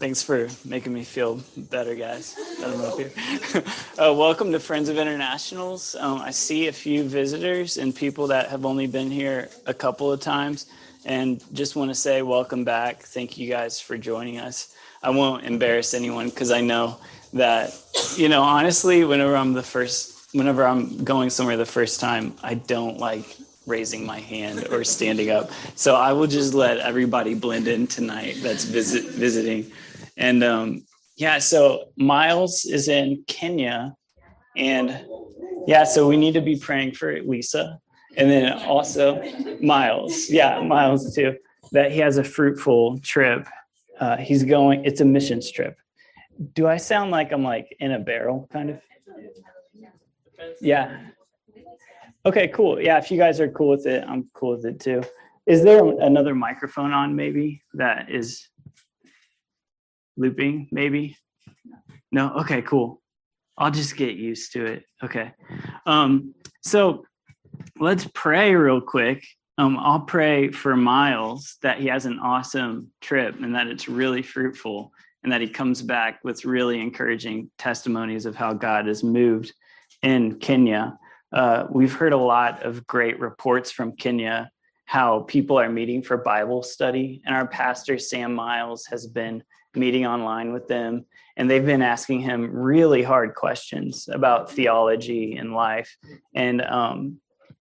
Thanks for making me feel better, guys. I'm up here. Welcome to Friends of Internationals. I see a few visitors and people that have only been here a couple of times, and just want to say welcome back. Thank you guys for joining us. I won't embarrass anyone because I know that, you know, honestly, whenever I'm going somewhere the first time, I don't like raising my hand or standing up. So I will just let everybody blend in tonight that's visiting. And so Miles is in Kenya, and so we need to be praying for Lisa, and then also Miles too, that he has a fruitful trip. He's going. It's a missions trip. Do I sound like I'm like in a barrel, kind of? Yeah. Okay, cool. Yeah, if you guys are cool with it, I'm cool with it too. Is there another microphone on maybe that is looping maybe? No? Okay, cool. I'll just get used to it. Okay. So let's pray real quick. I'll pray for Miles that he has an awesome trip and that it's really fruitful and that he comes back with really encouraging testimonies of how God has moved in Kenya. We've heard a lot of great reports from Kenya, how people are meeting for Bible study. And our pastor, Sam Miles, has been meeting online with them. And they've been asking him really hard questions about theology and life. And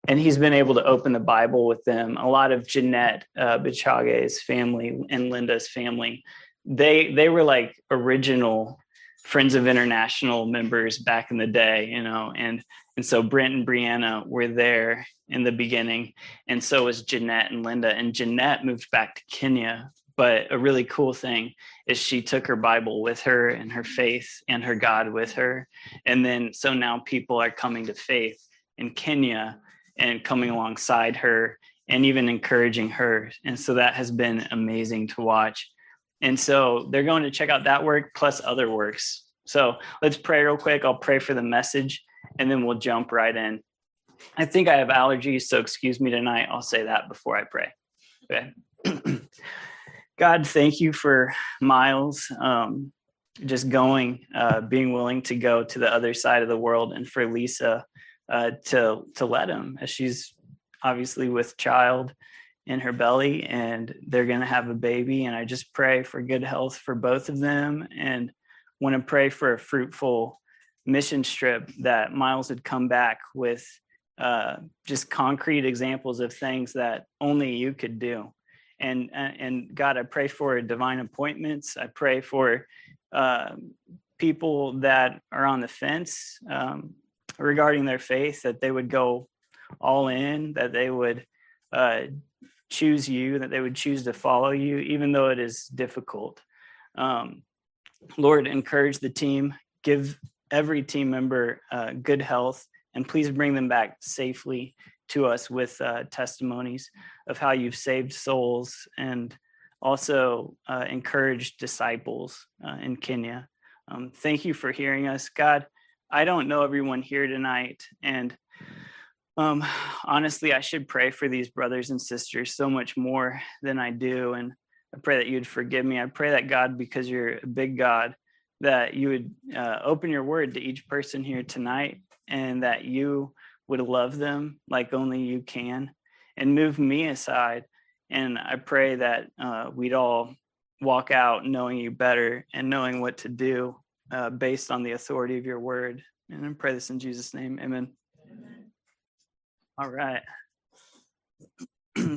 he's been able to open the Bible with them. A lot of Jeanette Bichage's family and Linda's family, they were like original Friends of International members back in the day, you know, and so Brent and Brianna were there in the beginning, and so was Jeanette and Linda, and Jeanette moved back to Kenya. But a really cool thing is she took her Bible with her and her faith and her God with her, and then so now people are coming to faith in Kenya and coming alongside her and even encouraging her, and so that has been amazing to watch. And so they're going to check out that work plus other works. So let's pray real quick. I'll pray for the message and then we'll jump right in. I think I have allergies, so excuse me tonight. I'll say that before I pray. Okay. God, thank you for Miles just going, being willing to go to the other side of the world, and for Lisa to let him, as she's obviously with child in her belly and they're going to have a baby. And I just pray for good health for both of them, and want to pray for a fruitful mission trip, that Miles would come back with just concrete examples of things that only you could do. And God, I pray for divine appointments. I pray for people that are on the fence regarding their faith, that they would go all in, that they would choose you, that they would choose to follow you, even though it is difficult. Lord, encourage the team, give every team member good health, and please bring them back safely to us with testimonies of how you've saved souls, and also encourage disciples in Kenya. Thank you for hearing us. God, I don't know everyone here tonight, and honestly, I should pray for these brothers and sisters so much more than I do. And I pray that you'd forgive me. I pray that, God, because you're a big God, that you would open your word to each person here tonight, and that you would love them like only you can, and move me aside. And I pray that we'd all walk out knowing you better and knowing what to do based on the authority of your word. And I pray this in Jesus' name. Amen. All right.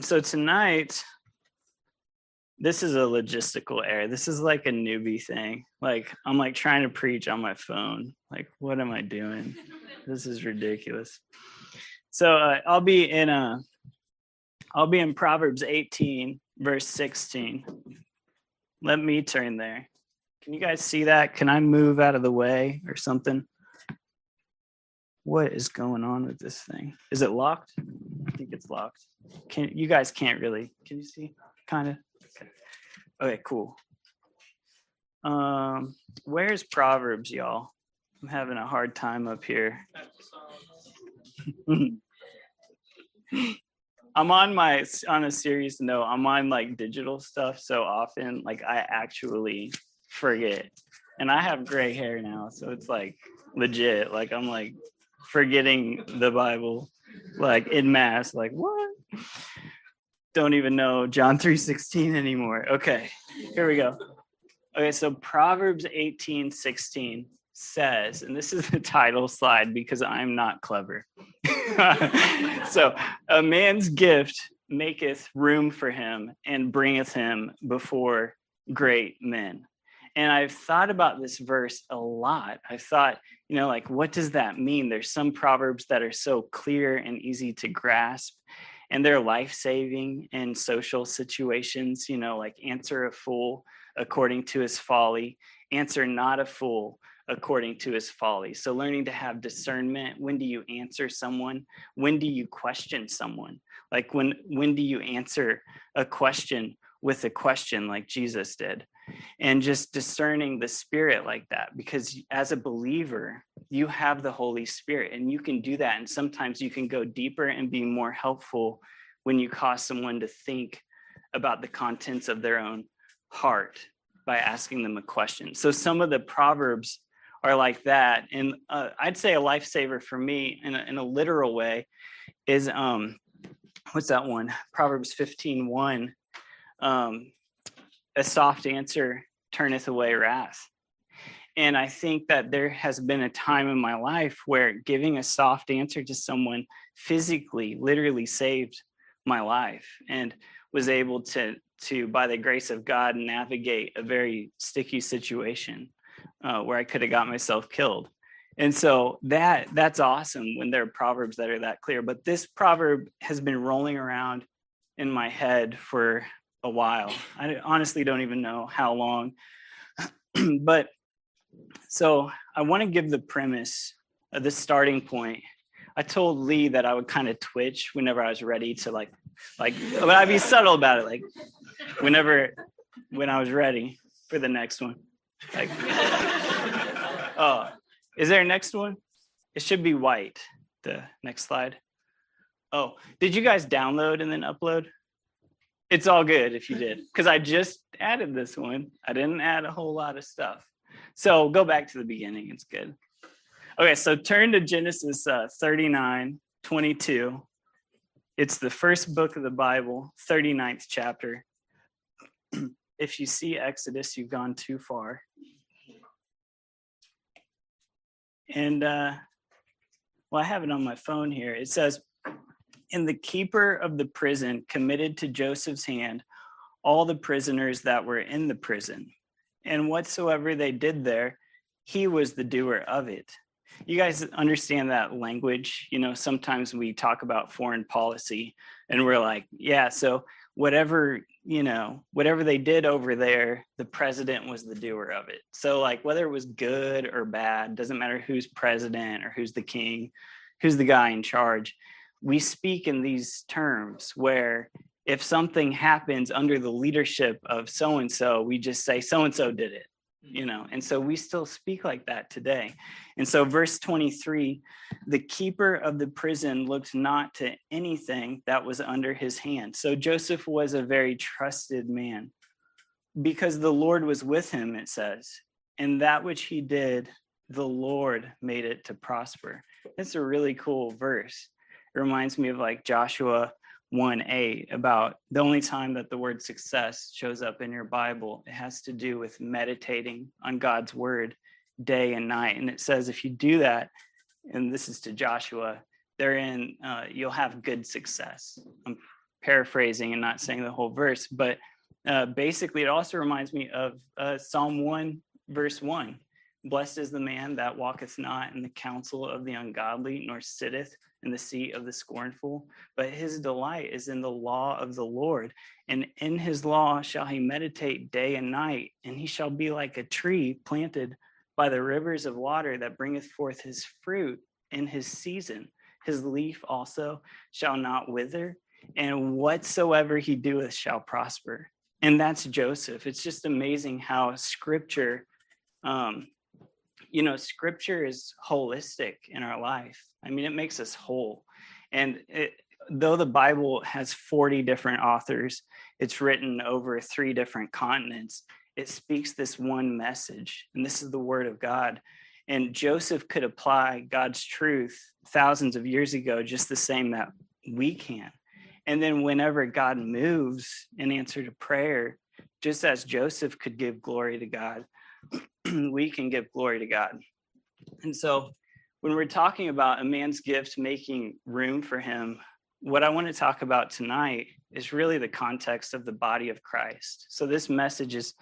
So tonight, this is a logistical error. This is like a newbie thing. Like, I'm like trying to preach on my phone. Like, what am I doing? This is ridiculous. So I'll be in Proverbs 18, verse 16. Let me turn there. Can you guys see that? Can I move out of the way or something? What is going on with this thing? Is it locked? I think it's locked. Can you see? Kind of. Okay, cool. Where's Proverbs, y'all? I'm having a hard time up here. I'm on a serious note. I'm on like digital stuff, so often like I actually forget. And I have gray hair now, so it's like legit. Like I'm like forgetting the Bible, like in mass. Like what? Don't even know John 3:16 anymore. Okay, here we go. Okay, so Proverbs 18:16 says, and this is the title slide because I'm not clever. So a man's gift maketh room for him and bringeth him before great men. And I've thought about this verse a lot. I've thought, you know, like, what does that mean? There's some proverbs that are so clear and easy to grasp, and they're life-saving in social situations, you know, like answer a fool according to his folly, answer not a fool according to his folly. So learning to have discernment. When do you answer someone? When do you question someone? Like when do you answer a question with a question like Jesus did? And just discerning the Spirit like that, because as a believer, you have the Holy Spirit and you can do that. And sometimes you can go deeper and be more helpful when you cause someone to think about the contents of their own heart by asking them a question. So some of the Proverbs are like that. And I'd say a lifesaver for me in a literal way is, what's that one? Proverbs 15:1. A soft answer turneth away wrath. And I think that there has been a time in my life where giving a soft answer to someone physically, literally saved my life, and was able to by the grace of God, navigate a very sticky situation where I could have got myself killed. And so that's awesome when there are proverbs that are that clear. But this proverb has been rolling around in my head for a while. I honestly don't even know how long. But so I want to give the premise of the starting point. I told Lee that I would kind of twitch whenever I was ready to like, but I'd be subtle about it. Like when I was ready for the next one, like, oh, is there a next one? It should be white. The next slide. Oh, did you guys download and then upload? It's all good if you did, because I just added this one. I didn't add a whole lot of stuff. So go back to the beginning. It's good. Okay, so turn to Genesis 39:22. It's the first book of the Bible, 39th chapter. If you see Exodus, you've gone too far. And, I have it on my phone here. It says, "And the keeper of the prison committed to Joseph's hand all the prisoners that were in the prison. And whatsoever they did there, he was the doer of it." You guys understand that language? You know, sometimes we talk about foreign policy and we're like, yeah, so whatever they did over there, the president was the doer of it. So like whether it was good or bad, doesn't matter who's president or who's the king, who's the guy in charge. We speak in these terms where if something happens under the leadership of so-and-so, we just say so-and-so did it, you know? And so we still speak like that today. And so verse 23, the keeper of the prison looked not to anything that was under his hand. So Joseph was a very trusted man because the Lord was with him, it says, and that which he did, the Lord made it to prosper. That's a really cool verse. It reminds me of like Joshua 1:8 about the only time that the word success shows up in your Bible. It has to do with meditating on God's word day and night. And it says, if you do that, and this is to Joshua, therein you'll have good success. I'm paraphrasing and not saying the whole verse, but basically it also reminds me of Psalm 1, verse 1. "Blessed is the man that walketh not in the counsel of the ungodly, nor sitteth in the seat of the scornful, but his delight is in the law of the Lord, and in his law shall he meditate day and night, and he shall be like a tree planted by the rivers of water that bringeth forth his fruit in his season. His leaf also shall not wither, and whatsoever he doeth shall prosper." And that's Joseph. It's just amazing how scripture, scripture is holistic in our life. I mean, it makes us whole. And though the Bible has 40 different authors, it's written over 3 different continents. it speaks this one message, and this is the word of God. And Joseph could apply God's truth thousands of years ago just the same that we can. And then whenever God moves in answer to prayer, just as Joseph could give glory to God, we can give glory to God. And so when we're talking about a man's gift making room for him, what I want to talk about tonight is really the context of the body of Christ. So this message is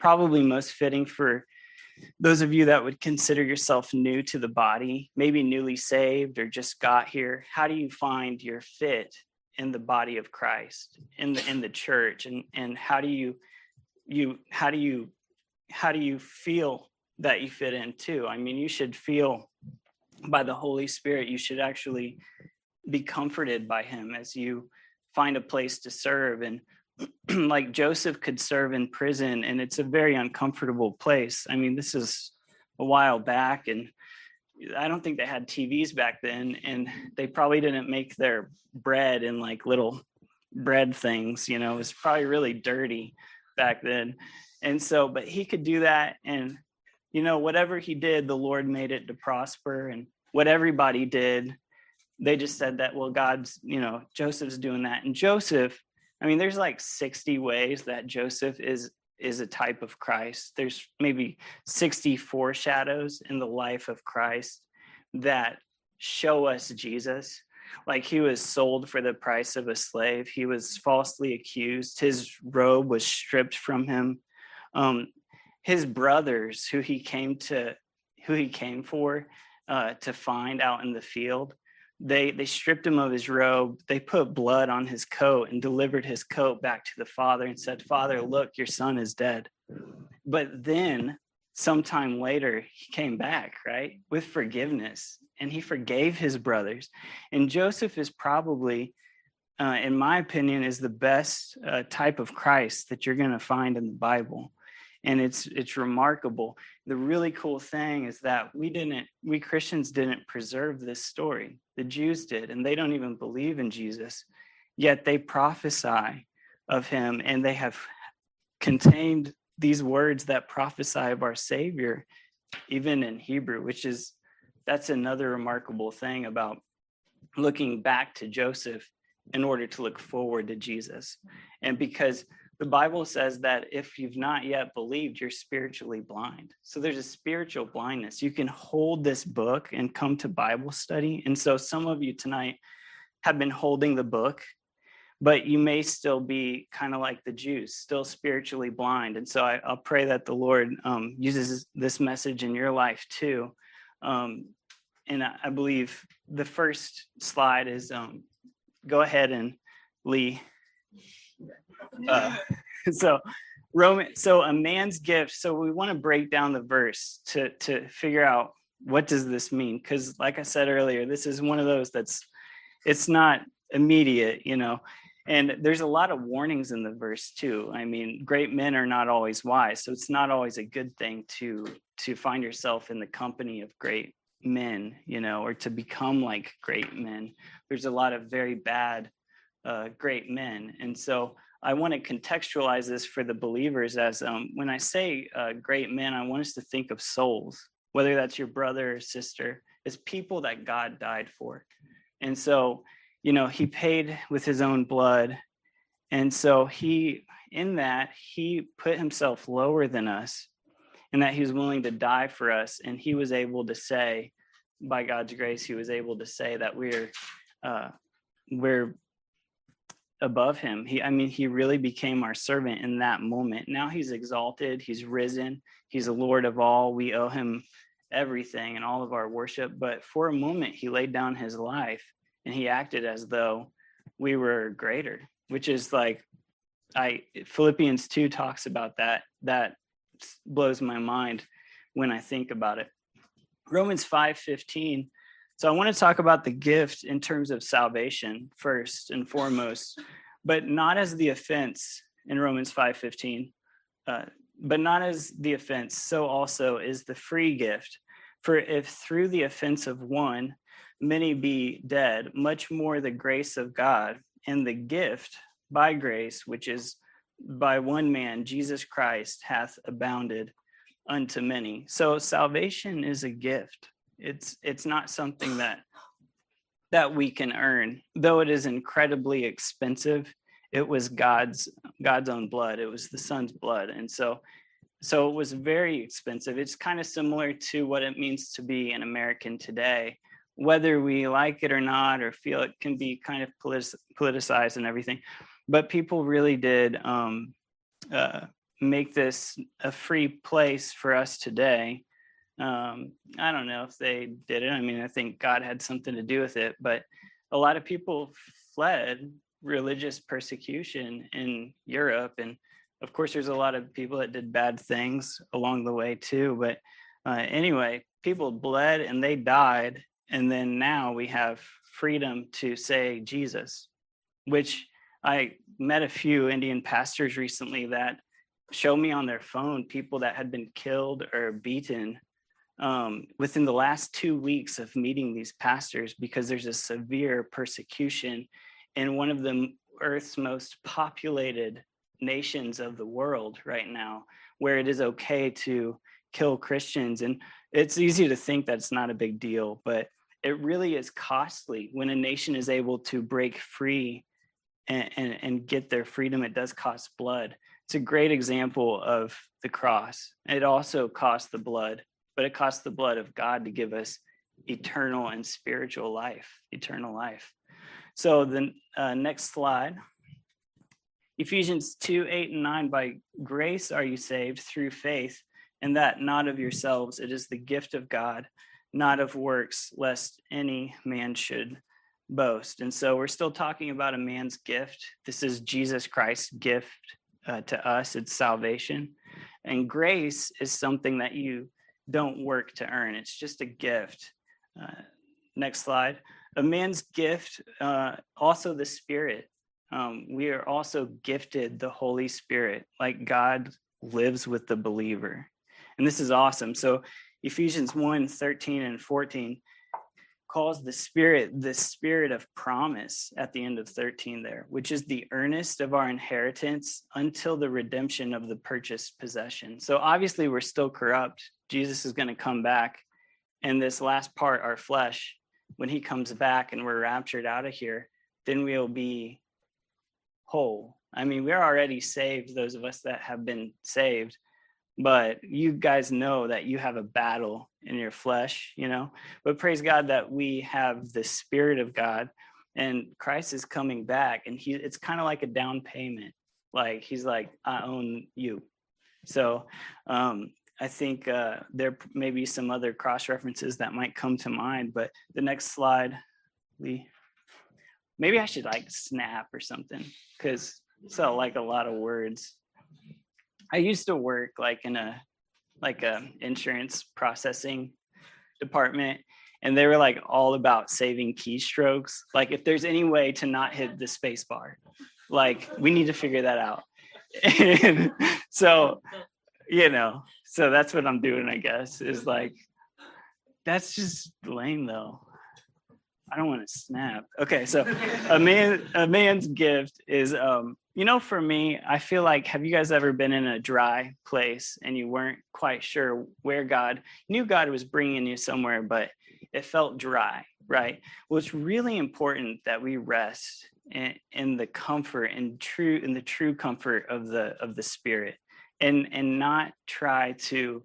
probably most fitting for those of you that would consider yourself new to the body, maybe newly saved or just got here. How do you find your fit in the body of Christ, in the church? And how do you feel that you fit in too? I mean, you should feel by the Holy Spirit, you should actually be comforted by him as you find a place to serve. And like Joseph could serve in prison, and it's a very uncomfortable place. I mean, this is a while back, and I don't think they had TVs back then, and they probably didn't make their bread in like little bread things, you know. It was probably really dirty back then. And so, but he could do that, and you know, whatever he did, the Lord made it to prosper. And what everybody did, they just said that, well, God's, you know, Joseph's doing that. And Joseph, I mean, there's like 60 ways that Joseph is a type of Christ. There's maybe 60 foreshadows in the life of Christ that show us Jesus. Like, he was sold for the price of a slave. He was falsely accused. His robe was stripped from him. His brothers, who he came for to find out in the field, They stripped him of his robe. They put blood on his coat and delivered his coat back to the father and said, "Father, look, your son is dead." But then sometime later, he came back, right, with forgiveness, and he forgave his brothers. And Joseph is probably, in my opinion, is the best type of Christ that you're going to find in the Bible. And it's remarkable. The really cool thing is that we Christians didn't preserve this story. The Jews did, and they don't even believe in Jesus, yet they prophesy of him, and they have contained these words that prophesy of our Savior, even in Hebrew, that's another remarkable thing about looking back to Joseph in order to look forward to Jesus. And because the Bible says that if you've not yet believed, you're spiritually blind. So there's a spiritual blindness. You can hold this book and come to Bible study. And so some of you tonight have been holding the book, but you may still be kind of like the Jews, still spiritually blind. And so I'll pray that the Lord uses this message in your life too. And I believe the first slide is, go ahead and Lee. So a man's gift. So we want to break down the verse to figure out, what does this mean? Because like I said earlier, this is one of those it's not immediate, you know, and there's a lot of warnings in the verse too. I mean, great men are not always wise. So it's not always a good thing to find yourself in the company of great men, you know, or to become like great men. There's a lot of very bad great men. And so I want to contextualize this for the believers as when I say great men, I want us to think of souls, whether that's your brother or sister. It's people that God died for. And so, you know, he paid with his own blood. And so he put himself lower than us, and that he was willing to die for us. And he was able to say, by God's grace, he was able to say that we're above him. He really became our servant in that moment. Now he's exalted, he's risen, he's the Lord of all. We owe him everything and all of our worship. But for a moment, he laid down his life, and he acted as though we were greater, which is like, Philippians 2 talks about that. That blows my mind when I think about it. Romans 5:15. So I want to talk about the gift in terms of salvation first and foremost, but not as the offense in Romans 5:15, but not as the offense. So also is the free gift. For if through the offense of one, many be dead, much more the grace of God and the gift by grace, which is by one man, Jesus Christ, hath abounded unto many. So salvation is a gift. It's not something that we can earn, though it is incredibly expensive. It was God's own blood. It was the Son's blood. And so it was very expensive. It's kind of similar to what it means to be an American today. Whether we like it or not, or feel it, can be kind of politicized and everything. But people really did make this a free place for us today. I don't know if they did it. I mean, I think God had something to do with it. But a lot of people fled religious persecution in Europe. And of course, there's a lot of people that did bad things along the way, too. But anyway, people bled and they died. And then now we have freedom to say Jesus, which I met a few Indian pastors recently that show me on their phone people that had been killed or beaten within the last 2 weeks of meeting these pastors, because there's a severe persecution in one of the earth's most populated nations of the world right now, where it is okay to kill Christians. And it's easy to think that's not a big deal, but it really is costly when a nation is able to break free and get their freedom. It does cost blood. It's a great example of the cross. It also cost the blood, but it cost the blood of God to give us eternal and spiritual life, eternal life. So the next slide. Ephesians 2:8-9, by grace are you saved through faith, and that not of yourselves, it is the gift of God, not of works, lest any man should boast. And so we're still talking about a man's gift. This is Jesus Christ's gift to us. It's salvation. And grace is something that you don't work to earn. It's just a gift. Next slide. A man's gift, also the Spirit. We are also gifted the Holy Spirit, like God lives with the believer. And this is awesome. So Ephesians 1:13-14 calls the spirit of promise at the end of 13 there, which is the earnest of our inheritance until the redemption of the purchased possession. So obviously we're still corrupt. Jesus is going to come back. And this last part, our flesh, when he comes back and we're raptured out of here, then we'll be whole. I mean, we're already saved, those of us that have been saved. But you guys know that you have a battle in your flesh, you know, but praise God that we have the Spirit of God, and Christ is coming back. And it's kind of like a down payment. Like he's like, I own you. So I think there may be some other cross references that might come to mind, but the next slide, Lee, maybe I should like snap or something, because it's like a lot of words. I used to work like in a insurance processing department, and they were like all about saving keystrokes. Like if there's any way to not hit the space bar, like we need to figure that out. And so, you know, so that's what I'm doing, I guess, is like, that's just lame though. I don't want to snap. Okay, so a man's gift is, you know, for me, I feel like, have you guys ever been in a dry place and you weren't quite sure where God knew God was bringing you somewhere, but it felt dry, right? Well, it's really important that we rest in the comfort and the true comfort of the Spirit, and not try to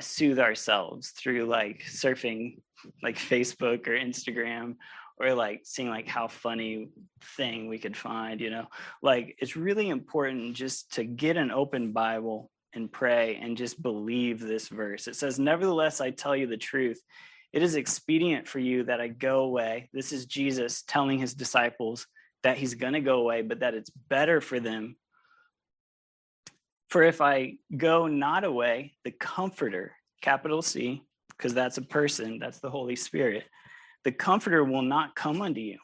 soothe ourselves through like surfing like Facebook or Instagram, or like seeing like how funny thing we could find, you know, like it's really important just to get an open Bible and pray and just believe this verse. It says, nevertheless, I tell you the truth. It is expedient for you that I go away. This is Jesus telling his disciples that he's going to go away, but that it's better for them. For if I go not away, the Comforter, capital C, because that's a person, that's the Holy Spirit, the Comforter will not come unto you.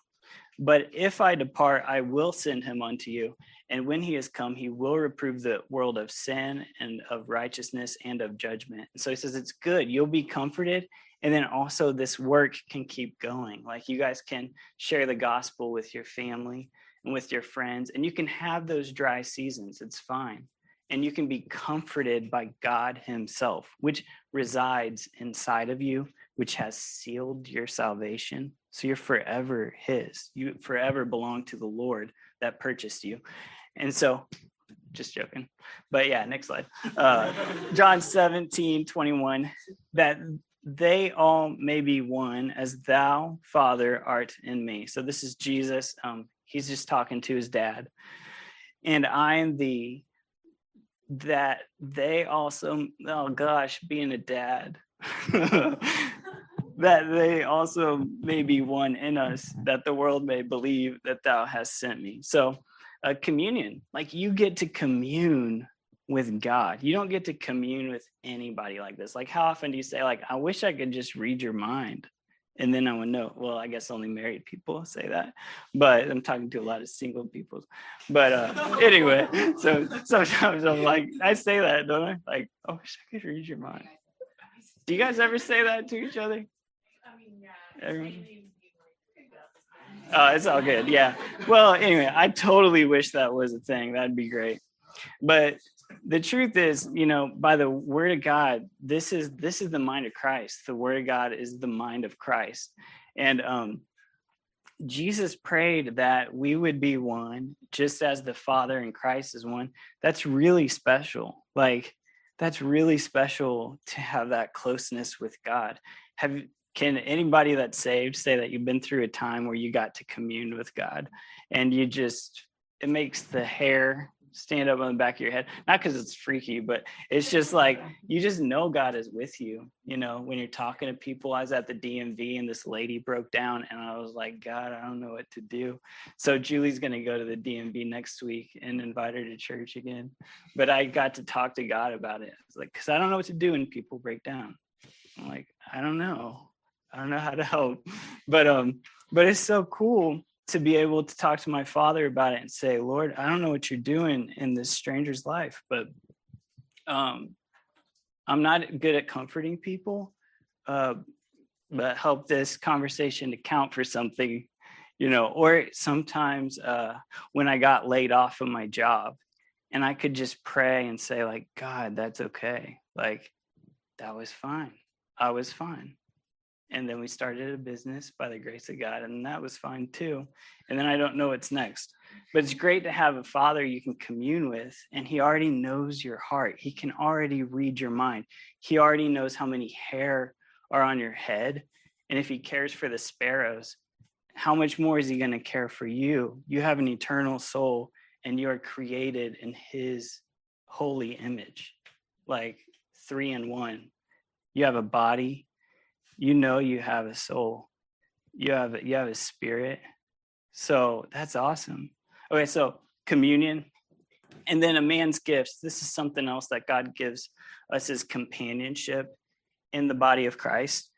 But if I depart, I will send him unto you. And when he is come, he will reprove the world of sin and of righteousness and of judgment. So he says, it's good. You'll be comforted. And then also this work can keep going. Like you guys can share the gospel with your family. and with your friends, and you can have those dry seasons. It's fine. And you can be comforted by God himself, which resides inside of you, which has sealed your salvation. So you're forever his. You forever belong to the Lord that purchased you. And so, just joking. But yeah, next slide. John 17:21, that they all may be one as thou, Father, art in me. So this is Jesus. He's just talking to his dad. And I am thee, that they also, oh gosh, being a dad, that they also may be one in us, that the world may believe that thou hast sent me. So communion, like you get to commune with God. You don't get to commune with anybody like this. Like how often do you say, like, I wish I could just read your mind? And then I would know, well, I guess only married people say that, but I'm talking to a lot of single people. But anyway, so sometimes I'm like, I say that, don't I? Like, oh, I wish I could read your mind. Do you guys ever say that to each other? I mean, yeah. Everyone? Oh, it's all good. Yeah. Well, anyway, I totally wish that was a thing. That'd be great. But the truth is, you know, by the word of God, this is the mind of Christ. The word of God is the mind of Christ. And Jesus prayed that we would be one, just as the Father in Christ is one. That's really special. Like, that's really special to have that closeness with God. Can anybody that's saved say that you've been through a time where you got to commune with God, and you just, it makes the hair stand up on the back of your head, not because it's freaky, but it's just like, you just know God is with you, you know, when you're talking to people. I was at the DMV and this lady broke down, and I was like, God, I don't know what to do. So Julie's going to go to the DMV next week and invite her to church again. But I got to talk to God about it. It's like, because I don't know what to do when people break down. I'm like, I don't know how to help. But it's so cool to be able to talk to my Father about it and say, Lord, I don't know what you're doing in this stranger's life, but I'm not good at comforting people, but help this conversation to count for something, you know. Or sometimes when I got laid off of my job, and I could just pray and say, like, God, that's okay. Like, that was fine. I was fine. And then we started a business by the grace of God, and that was fine too. And then I don't know what's next. But it's great to have a Father you can commune with, and he already knows your heart. He can already read your mind. He already knows how many hair are on your head. And if he cares for the sparrows, how much more is he going to care for you? You have an eternal soul, and you are created in his holy image, like 3 in 1. You have a body. You know, you have a soul, you have a spirit. So that's awesome. Okay, so communion, and then a man's gifts. This is something else that God gives us, is companionship in the body of Christ.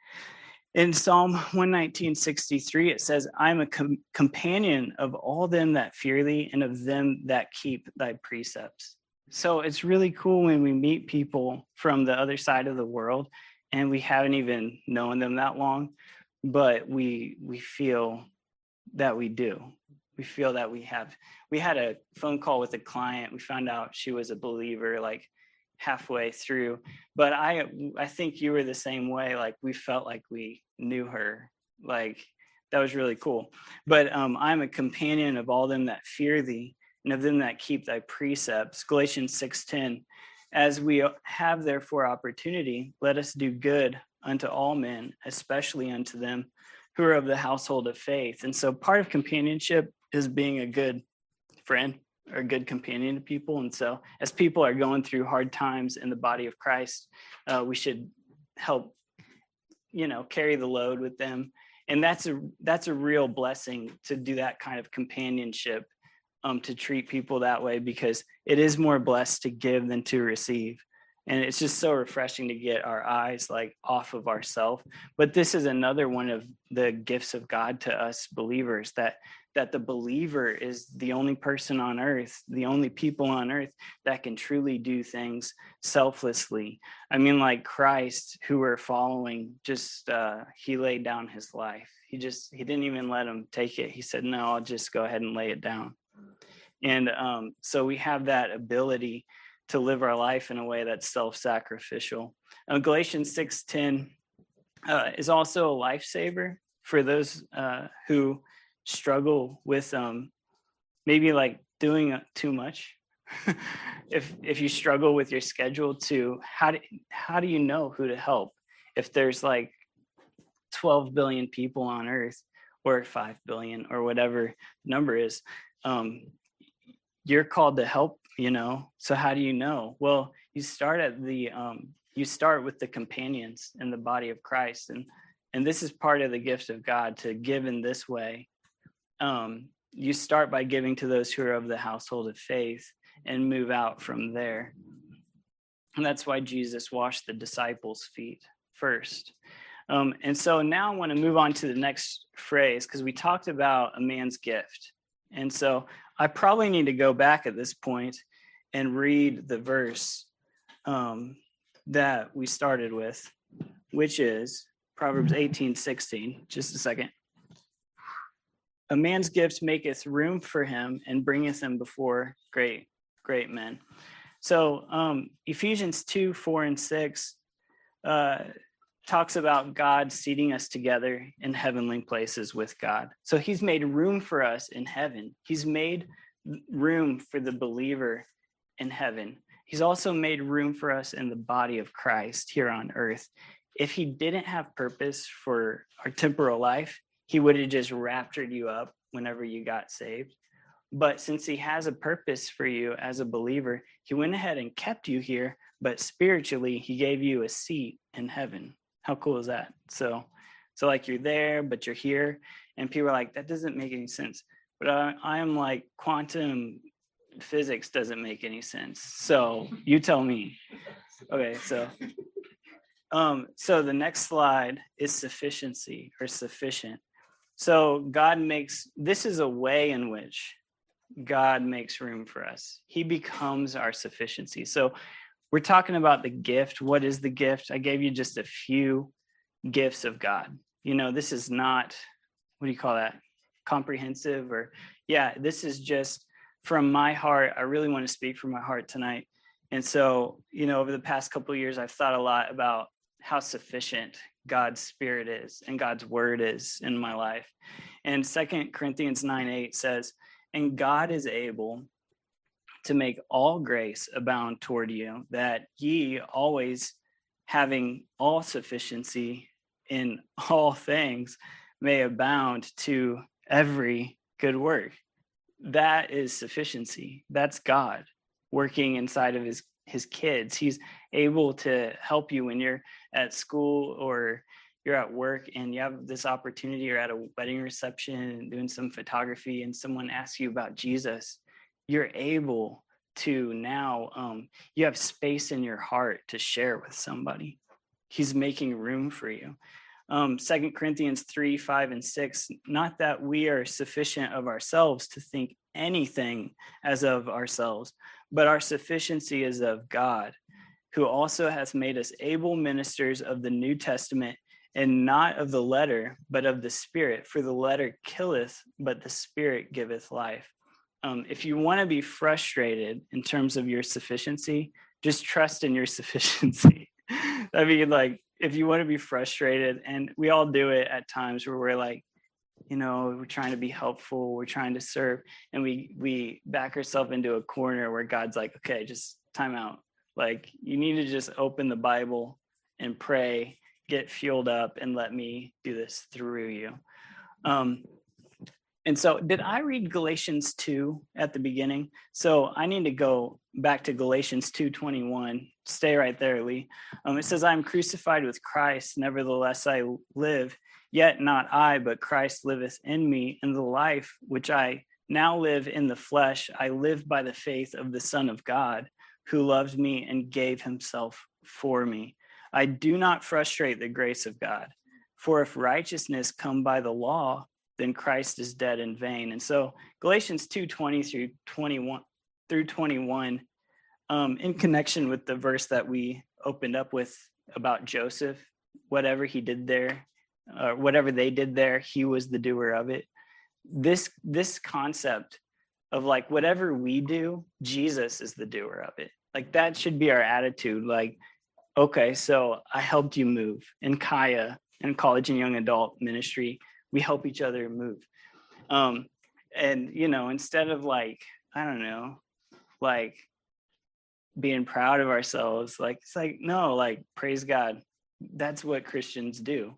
In Psalm 119:63, it says, I'm a companion of all them that fear thee, and of them that keep thy precepts. So it's really cool when we meet people from the other side of the world, and we haven't even known them that long, but we feel that we do. We feel that we have. We had a phone call with a client. We found out she was a believer like halfway through. But I think you were the same way. Like, we felt like we knew her. Like, that was really cool. But I'm a companion of all them that fear thee, and of them that keep thy precepts. Galatians 6:10. As we have therefore opportunity, let us do good unto all men, especially unto them who are of the household of faith. And so part of companionship is being a good friend or a good companion to people. And so as people are going through hard times in the body of Christ, we should help, you know, carry the load with them. And that's a real blessing to do that kind of companionship. To treat people that way, because it is more blessed to give than to receive. And it's just so refreshing to get our eyes like off of ourselves. But this is another one of the gifts of God to us believers, that the believer is the only person on earth, the only people on earth that can truly do things selflessly. I mean, like Christ, who we're following, just he laid down his life. he didn't even let him take it. He said, no, I'll just go ahead and lay it down. And so we have that ability to live our life in a way that's self-sacrificial. Galatians 6:10 is also a lifesaver for those who struggle with maybe like doing too much. If you struggle with your schedule too, how do you know who to help if there's like 12 billion people on earth, or 5 billion or whatever number is? You're called to help, you know. So how do you know? Well, you start at the you start with the companions in the body of Christ, and this is part of the gift of God, to give in this way. You start by giving to those who are of the household of faith and move out from there. And that's why Jesus washed the disciples' feet first. And so now I want to move on to the next phrase, because we talked about a man's gift. And so I probably need to go back at this point and read the verse that we started with, which is Proverbs 18:16. Just a second. A man's gift maketh room for him and bringeth him before great men. So Ephesians 2:4-6 talks about God seating us together in heavenly places with God. So he's made room for us in heaven. He's made room for the believer in heaven. He's also made room for us in the body of Christ here on earth. If he didn't have purpose for our temporal life, he would have just raptured you up whenever you got saved. But since he has a purpose for you as a believer, he went ahead and kept you here, but spiritually he gave you a seat in heaven. How cool is that? So like you're there, but you're here. And people are like, that doesn't make any sense. But I am like, quantum physics doesn't make any sense. So you tell me. Okay, so the next slide is sufficiency or sufficient. So this is a way in which God makes room for us. He becomes our sufficiency. So we're talking about the gift. What is the gift? I gave you just a few gifts of God. You know, this is not, what do you call that? Comprehensive or, yeah, this is just from my heart. I really want to speak from my heart tonight. And so, you know, over the past couple of years, I've thought a lot about how sufficient God's Spirit is and God's Word is in my life. And 2 Corinthians 9:8 says, and God is able to make all grace abound toward you, that ye always having all sufficiency in all things may abound to every good work. That is sufficiency. That's God working inside of his kids. He's able to help you when you're at school or you're at work and you have this opportunity. You're at a wedding reception and doing some photography and someone asks you about Jesus. You're able to now, you have space in your heart to share with somebody. He's making room for you. 2 Corinthians 3:5-6, not that we are sufficient of ourselves to think anything as of ourselves, but our sufficiency is of God, who also hath made us able ministers of the New Testament, and not of the letter, but of the Spirit. For the letter killeth, but the Spirit giveth life. If you want to be frustrated in terms of your sufficiency, just trust in your sufficiency. I mean, like, if you want to be frustrated, and we all do it at times where we're like, you know, we're trying to be helpful, we're trying to serve, and we back ourselves into a corner where God's like, okay, just time out. Like, you need to just open the Bible and pray, get fueled up, and let me do this through you. And so did I read Galatians 2 at the beginning? So I need to go back to Galatians 2:21. Stay right there, Lee. It says, I am crucified with Christ, nevertheless I live, yet not I, but Christ liveth in me. And the life which I now live in the flesh, I live by the faith of the Son of God, who loved me and gave himself for me. I do not frustrate the grace of God, for if righteousness come by the law, then Christ is dead in vain. And so Galatians 2:20 through 21, in connection with the verse that we opened up with about Joseph, whatever he did there or whatever they did there, he was the doer of it. This concept of like, whatever we do, Jesus is the doer of it. Like, that should be our attitude. Like, okay, so I helped you move. And Kaya in college and young adult ministry, we help each other move. And, you know, instead of like, I don't know, like being proud of ourselves, like, it's like, no, like, praise God. That's what Christians do.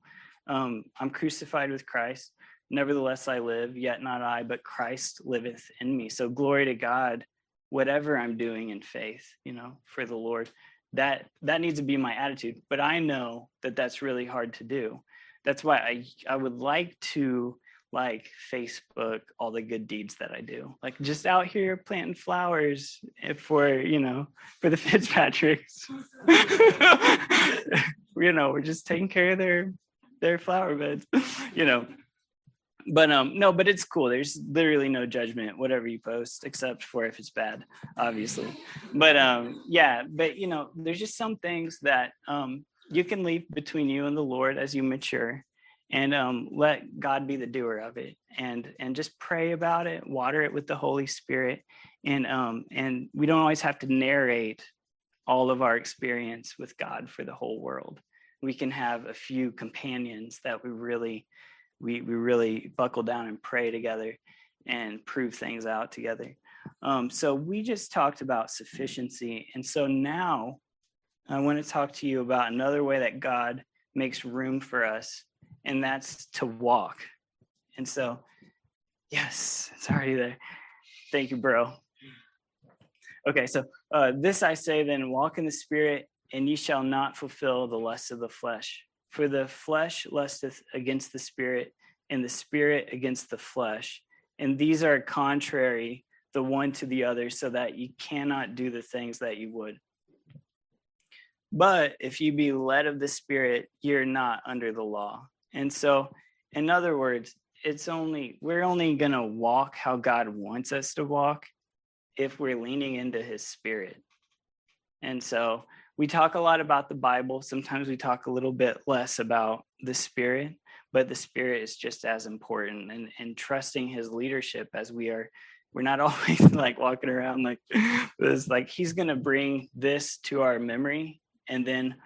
I'm crucified with Christ. Nevertheless, I live, yet not I, but Christ liveth in me. So glory to God, whatever I'm doing in faith, you know, for the Lord, that needs to be my attitude. But I know that that's really hard to do. That's why I would like to, like, Facebook all the good deeds that I do, like just out here planting flowers for, you know, for the Fitzpatricks. You know, we're just taking care of their flower beds, you know. But no, but it's cool. There's literally no judgment, whatever you post, except for if it's bad, obviously. But yeah, but you know, there's just some things that you can leave between you and the Lord as you mature, and let God be the doer of it, and just pray about it, water it with the Holy Spirit. And we don't always have to narrate all of our experience with God for the whole world. We can have a few companions that we really buckle down and pray together and prove things out together. So we just talked about sufficiency. And so now I want to talk to you about another way that God makes room for us, and that's to walk. And so, yes, it's already there. Thank you, bro. Okay, so this I say then, walk in the Spirit, and ye shall not fulfill the lusts of the flesh. For the flesh lusteth against the Spirit, and the Spirit against the flesh. And these are contrary the one to the other, so that you cannot do the things that you would. But if you be led of the Spirit, you're not under the law. And so, in other words, we're only going to walk how God wants us to walk if we're leaning into his Spirit. And so, we talk a lot about the Bible. Sometimes we talk a little bit less about the Spirit, but the Spirit is just as important, and trusting his leadership as we are. We're not always like walking around like this, like he's going to bring this to our memory. And then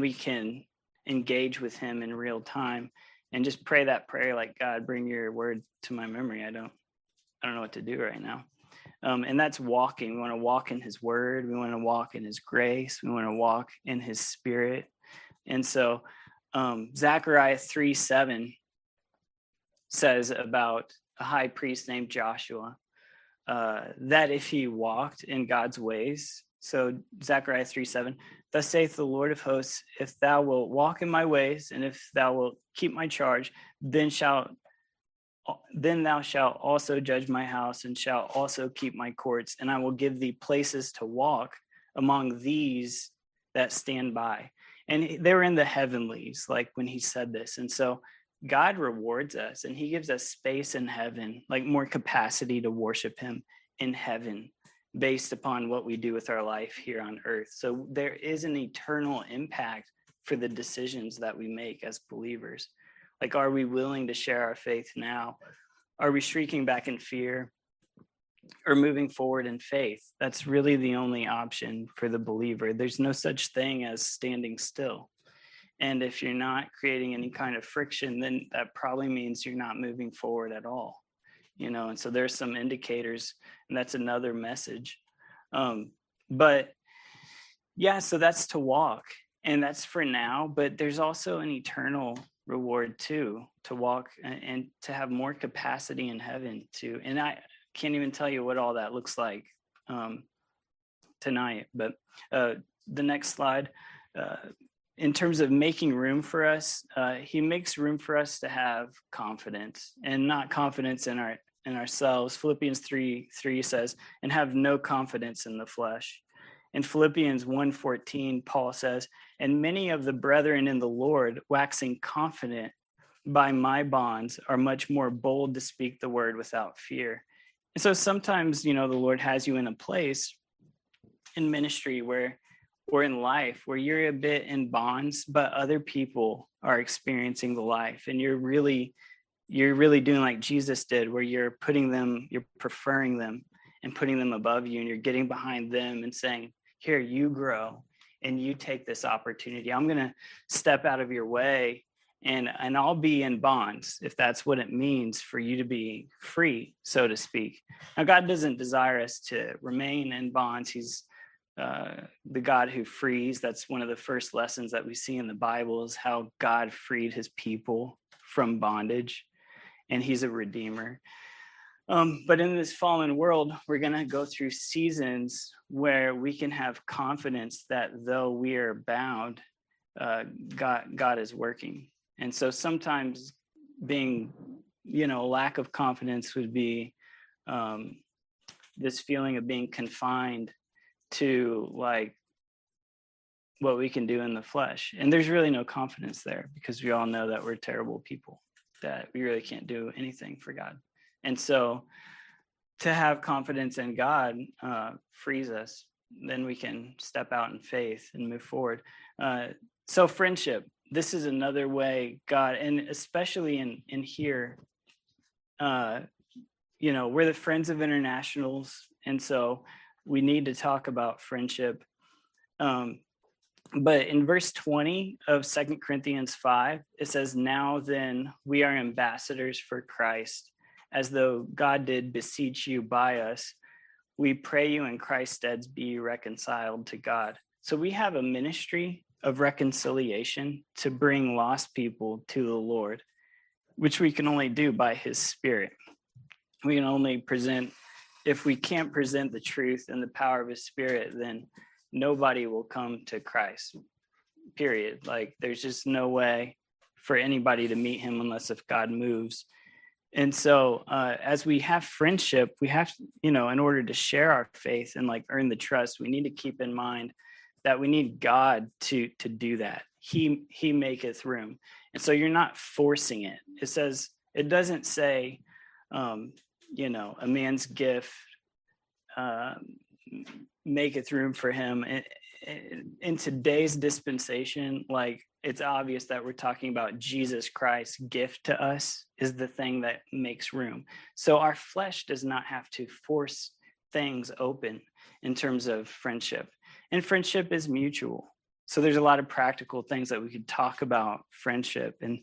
we can engage with him in real time and just pray that prayer. Like, God, bring your word to my memory. I don't know what to do right now. And that's walking. We want to walk in his word. We want to walk in his grace. We want to walk in his Spirit. And so Zechariah 3:7 says about a high priest named Joshua, that if he walked in God's ways, so Zechariah 3:7, thus saith the Lord of hosts, if thou wilt walk in my ways, and if thou wilt keep my charge, then thou shalt also judge my house, and shalt also keep my courts, and I will give thee places to walk among these that stand by. And they were in the heavenlies, like when he said this. And so God rewards us, and he gives us space in heaven, like more capacity to worship him in heaven based upon what we do with our life here on earth. So there is an eternal impact for the decisions that we make as believers. Like, are we willing to share our faith now? Are we shrieking back in fear or moving forward in faith? That's really the only option for the believer. There's no such thing as standing still. And if you're not creating any kind of friction, then that probably means you're not moving forward at all, you know? And so there's some indicators, and that's another message. But yeah, so that's to walk, and that's for now, but there's also an eternal reward too, to walk and to have more capacity in heaven too. And I can't even tell you what all that looks like tonight, but the next slide, in terms of making room for us, he makes room for us to have confidence, and not confidence in ourselves. Philippians 3:3 says, and have no confidence in the flesh. In Philippians 1:14, Paul says, and many of the brethren in the Lord, waxing confident by my bonds, are much more bold to speak the word without fear. And so sometimes, you know, the Lord has you in a place in ministry where or in life where you're a bit in bonds, but other people are experiencing the life, and you're really doing like Jesus did, where you're preferring them and putting them above you, and you're getting behind them and saying, here, you grow and you take this opportunity. I'm going to step out of your way and I'll be in bonds if that's what it means for you to be free, so to speak. Now, God doesn't desire us to remain in bonds. He's the God who frees. That's one of the first lessons that we see in the Bible, is how God freed his people from bondage, and he's a redeemer. But in this fallen world, we're going to go through seasons where we can have confidence that though we are bound, God is working. And so sometimes being, lack of confidence would be this feeling of being confined to like what we can do in the flesh. And there's really no confidence there, because we all know that we're terrible people, that we really can't do anything for God. And so to have confidence in God frees us. Then we can step out in faith and move forward. So friendship, this is another way God, and especially in here, we're the Friends of Internationals. And so we need to talk about friendship. But in verse 20 of 2 Corinthians 5, it says, now then we are ambassadors for Christ, as though God did beseech you by us, we pray you in Christ's stead be reconciled to God. So we have a ministry of reconciliation to bring lost people to the Lord, which we can only do by his Spirit. We can only present, if we can't present the truth and the power of his Spirit, then nobody will come to Christ, period. Like, there's just no way for anybody to meet him unless if God moves. And so as we have friendship, we have, in order to share our faith and like earn the trust, we need to keep in mind that we need God to do that. He maketh room. And so you're not forcing it. It doesn't say, a man's gift maketh room for him. In today's dispensation, it's obvious that we're talking about Jesus Christ's gift to us is the thing that makes room. So our flesh does not have to force things open in terms of friendship. And friendship is mutual. So there's a lot of practical things that we could talk about friendship. And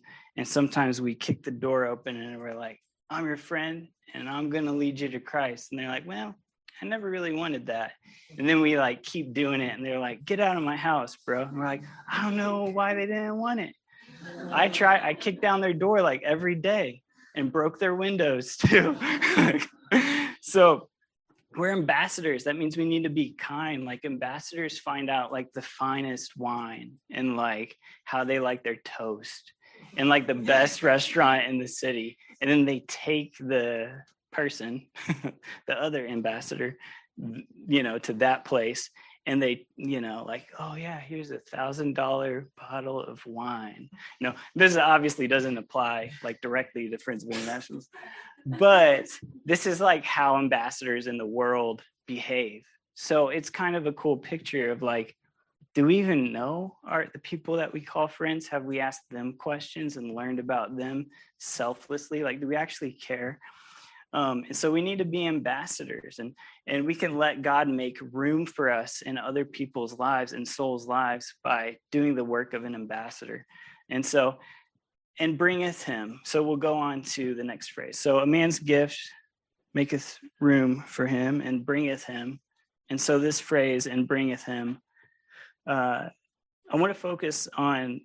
sometimes we kick the door open and we're like, I'm your friend and I'm going to lead you to Christ. And they're like, well, I never really wanted that. And then we keep doing it. And they're like, get out of my house, bro. And we're like, I don't know why they didn't want it. I kicked down their door every day and broke their windows too. So we're ambassadors. That means we need to be kind. Ambassadors find out the finest wine and how they like their toast and the best restaurant in the city. And then they take the person, the other ambassador, to that place, and they oh yeah, here's $1,000 bottle of wine. No, this obviously doesn't apply directly to Friends of Internationals, but this is how ambassadors in the world behave. So it's kind of a cool picture of do we even know the people that we call friends? Have we asked them questions and learned about them selflessly? Do we actually care? And so we need to be ambassadors, and we can let God make room for us in other people's lives and souls' lives by doing the work of an ambassador. And so, and bringeth him. So we'll go on to the next phrase. So a man's gift maketh room for him and bringeth him. And so this phrase, and bringeth him, I want to focus on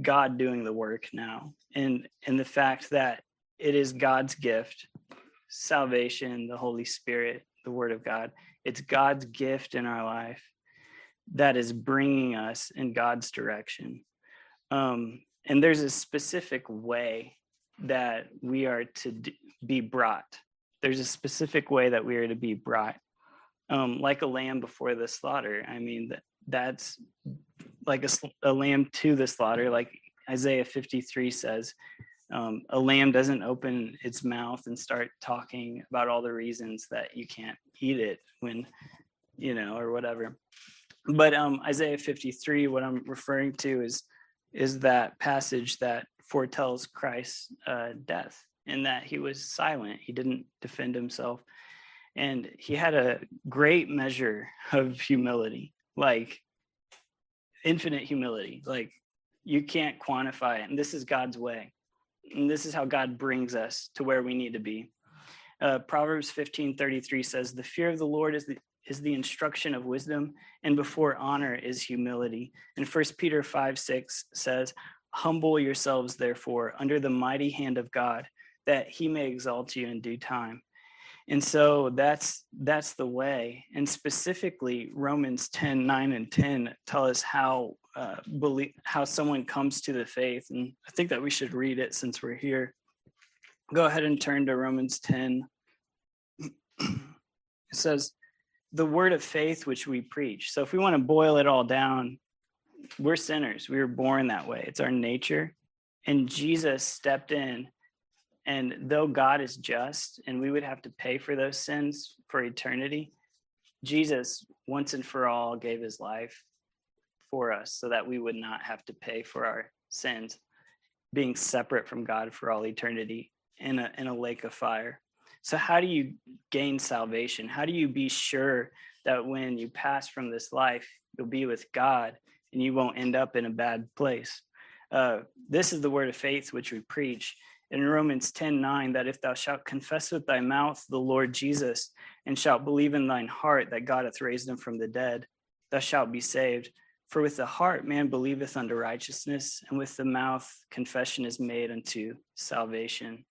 God doing the work now, and the fact that it is God's gift. Salvation, the Holy Spirit, the Word of God. It's God's gift in our life that is bringing us in God's direction. And there's a specific way that we are to be brought. There's a specific way that we are to be brought, like a lamb before the slaughter. I mean, that's like a lamb to the slaughter, like Isaiah 53 says. A lamb doesn't open its mouth and start talking about all the reasons that you can't eat it when, or whatever. But Isaiah 53, what I'm referring to is that passage that foretells Christ's death, in that he was silent. He didn't defend himself. And he had a great measure of humility, like infinite humility, like you can't quantify it. And this is God's way. And this is how God brings us to where we need to be. Proverbs 15:33 says, the fear of the Lord is the instruction of wisdom, and before honor is humility. And 1 Peter 5:6 says, humble yourselves, therefore, under the mighty hand of God, that he may exalt you in due time. And so that's the way. And specifically, Romans 10:9 and 10 tell us how someone comes to the faith. And I think that we should read it since we're here. Go ahead and turn to Romans 10. It says, the word of faith which we preach. So if we want to boil it all down, we're sinners. We were born that way. It's our nature. And Jesus stepped in. And though God is just, and we would have to pay for those sins for eternity, Jesus once and for all gave his life for us so that we would not have to pay for our sins, being separate from God for all eternity in a lake of fire. So how do you gain salvation? How do you be sure that when you pass from this life, you'll be with God and you won't end up in a bad place? This is the word of faith which we preach. In Romans 10:9, that if thou shalt confess with thy mouth the Lord Jesus, and shalt believe in thine heart that God hath raised him from the dead, thou shalt be saved. For with the heart man believeth unto righteousness, and with the mouth confession is made unto salvation.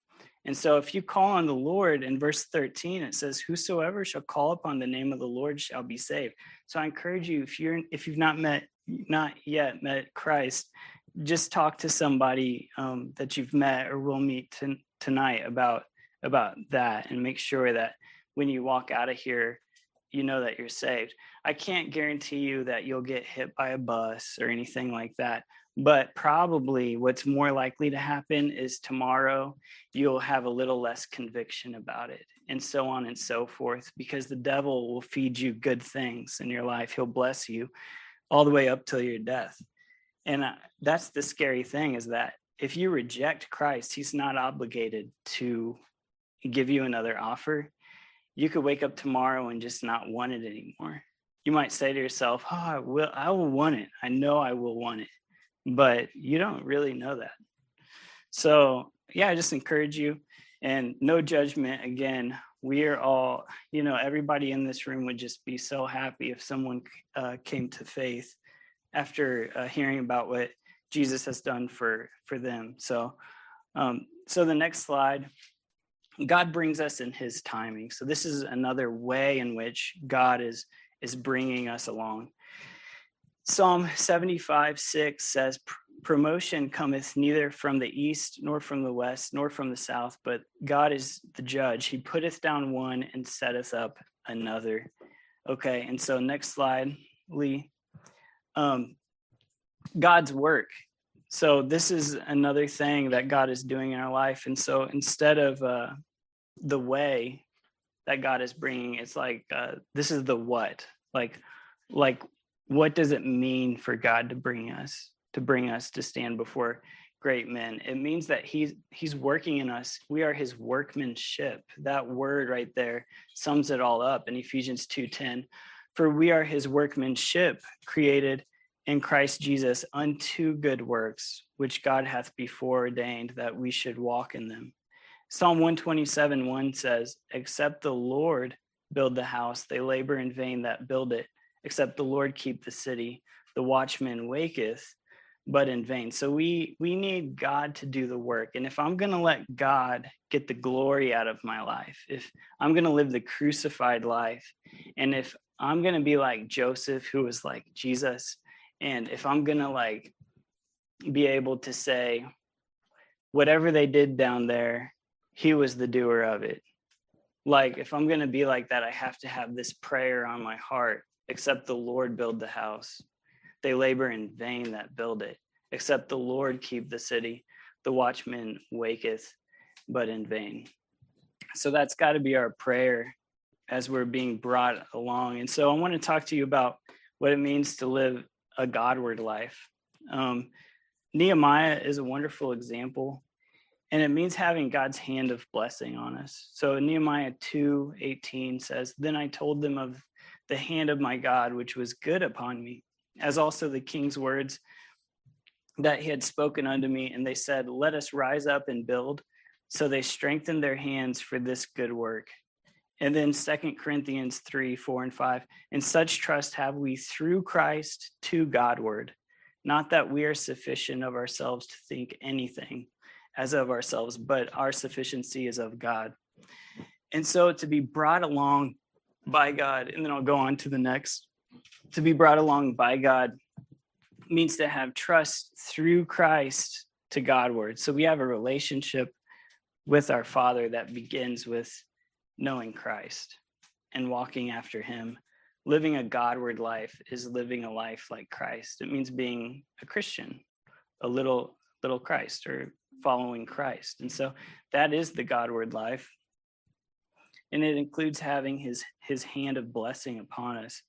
And so if you call on the Lord, in verse 13, it says, whosoever shall call upon the name of the Lord shall be saved. So I encourage you, if you've not yet met Christ, just talk to somebody that you've met or will meet tonight about that, and make sure that when you walk out of here, you know that you're saved. I can't guarantee you that you'll get hit by a bus or anything like that, but probably what's more likely to happen is tomorrow you'll have a little less conviction about it, and so on and so forth, because the devil will feed you good things in your life. He'll bless you all the way up till your death. And that's the scary thing, is that if you reject Christ, he's not obligated to give you another offer. You could wake up tomorrow and just not want it anymore. You might say to yourself, oh, I will want it. I know I will want it, but you don't really know that. So yeah, I just encourage you, and no judgment. Again, we are all, everybody in this room would just be so happy if someone came to faith after hearing about what Jesus has done for them. So the next slide, God brings us in his timing. So this is another way in which God is bringing us along. Psalm 75:6 says, promotion cometh neither from the east, nor from the west, nor from the south, but God is the judge. He putteth down one and setteth up another. Okay, and so next slide, Lee. God's work. So this is another thing that God is doing in our life. And so instead of the way that God is bringing, it's like this is the what. Like what does it mean for God to bring us to stand before great men? It means that he's working in us. We are his workmanship. That word right there sums it all up in Ephesians 2:10. For we are his workmanship, created in Christ Jesus unto good works, which God hath before ordained that we should walk in them. Psalm 127:1 says, except the Lord build the house, they labor in vain that build it. Except the Lord keep the city, the watchman waketh, but in vain. So we need God to do the work. And if I'm going to let God get the glory out of my life, if I'm going to live the crucified life, and if I'm going to be like Joseph, who was like Jesus, and if I'm going to be able to say, whatever they did down there, he was the doer of it. If I'm going to be like that, I have to have this prayer on my heart. Except the Lord build the house, they labor in vain that build it. Except the Lord keep the city, the watchman waketh, but in vain. So that's got to be our prayer as we're being brought along. And so I want to talk to you about what it means to live a Godward life. Nehemiah is a wonderful example, and it means having God's hand of blessing on us. So Nehemiah 2:18 says, "Then I told them of the hand of my God, which was good upon me, as also the king's words that he had spoken unto me. And they said, let us rise up and build. So they strengthened their hands for this good work." And then 2 Corinthians 3:4-5, "And such trust have we through Christ to Godward, not that we are sufficient of ourselves to think anything as of ourselves, but our sufficiency is of God." And so to be brought along by God, and then I'll go on to the next. To be brought along by God means to have trust through Christ to Godward. So we have a relationship with our Father that begins with knowing Christ and walking after him. Living a Godward life is living a life like Christ. It means being a Christian, a little Christ, or following Christ. And so that is the Godward life. And it includes having his hand of blessing upon us.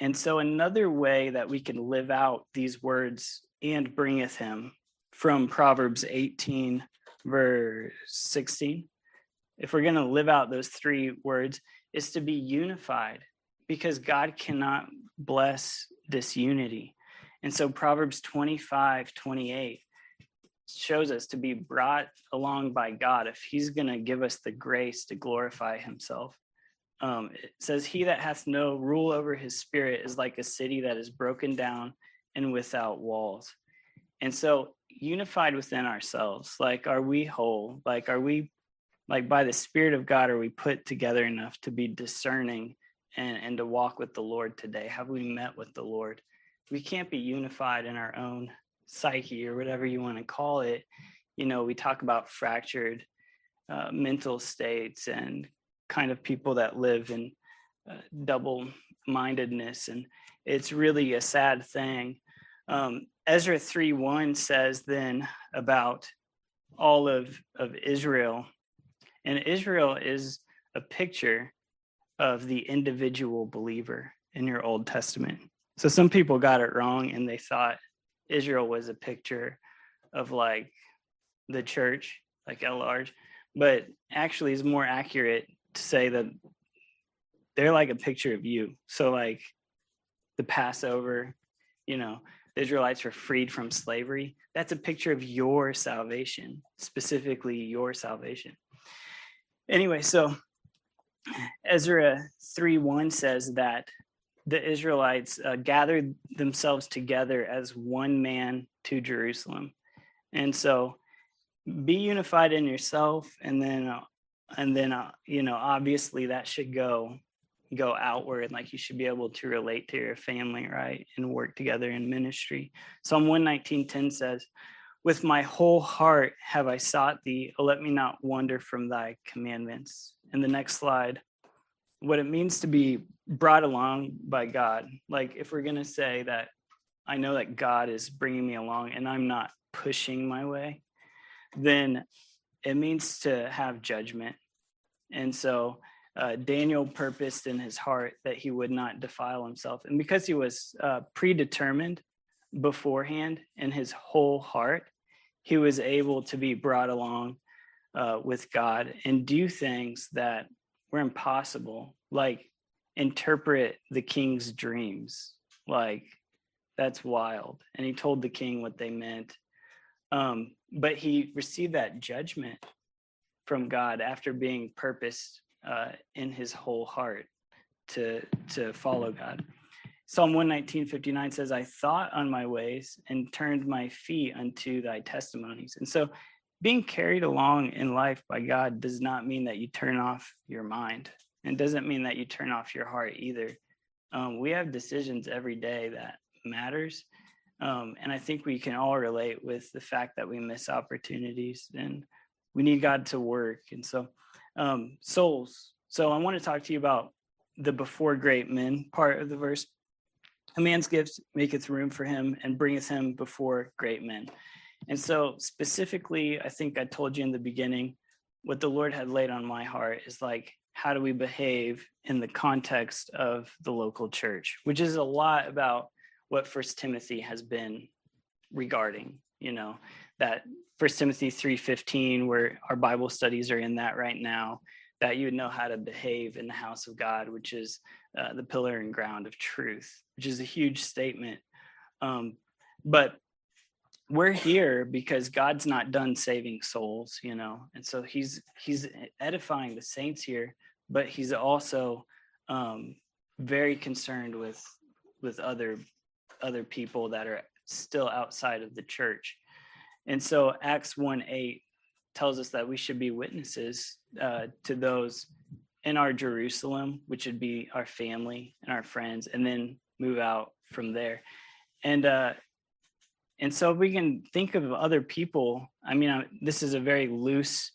And so another way that we can live out these words, "and bringeth him," from Proverbs 18, verse 16, if we're going to live out those three words, is to be unified, because God cannot bless disunity. And so Proverbs 25:28 shows us to be brought along by God. If he's going to give us the grace to glorify himself, it says, "He that hath no rule over his spirit is like a city that is broken down and without walls." And so unified within ourselves, like, are we whole? Like, are we, like, by the Spirit of God, are we put together enough to be discerning and to walk with the Lord today? Have we met with the Lord? We can't be unified in our own psyche, or whatever you want to call it. You know, we talk about fractured mental states and kind of people that live in double-mindedness, and it's really a sad thing. Ezra 3:1 says then about all of Israel, and Israel is a picture of the individual believer in your Old Testament. So some people got it wrong, and they thought Israel was a picture of, like, the church, like at large, but actually it's more accurate to say that they're like a picture of you. So, like, the Passover, you know, the Israelites were freed from slavery. That's a picture of your salvation, specifically your salvation. Anyway, so Ezra 3:1 says that the Israelites gathered themselves together as one man to Jerusalem. And so be unified in yourself, and then you know, obviously that should go outward. Like, you should be able to relate to your family, right, and work together in ministry. Psalm 119:10 says, "With my whole heart have I sought thee, O let me not wander from thy commandments." And the next slide, what it means to be brought along by God. Like, if we're going to say that I know that God is bringing me along and I'm not pushing my way, then it means to have judgment. And so Daniel purposed in his heart that he would not defile himself. And because he was predetermined beforehand in his whole heart, he was able to be brought along with God and do things that were impossible, like interpret the king's dreams. Like, that's wild. And he told the king what they meant. But he received that judgment from God after being purposed in his whole heart to follow God. Psalm 119:59 says, "I thought on my ways and turned my feet unto thy testimonies." And so being carried along in life by God does not mean that you turn off your mind, and doesn't mean that you turn off your heart either. We have decisions every day that matters. And I think we can all relate with the fact that we miss opportunities and we need God to work. And so souls. So I want to talk to you about the before great men part of the verse. "A man's gift maketh room for him and bringeth him before great men." And so specifically, I think I told you in the beginning, what the Lord had laid on my heart is, like, how do we behave in the context of the local church, which is a lot about what 1 Timothy has been regarding, you know, that 1 Timothy 3:15, where our Bible studies are in that right now, that you would know how to behave in the house of God, which is the pillar and ground of truth, which is a huge statement. But we're here because God's not done saving souls, you know, and so he's edifying the saints here, but he's also very concerned with other people that are still outside of the church. And so Acts 1:8 tells us that we should be witnesses to those in our Jerusalem, which would be our family and our friends, and then move out from there. And so if we can think of other people, I mean, this is a very loose,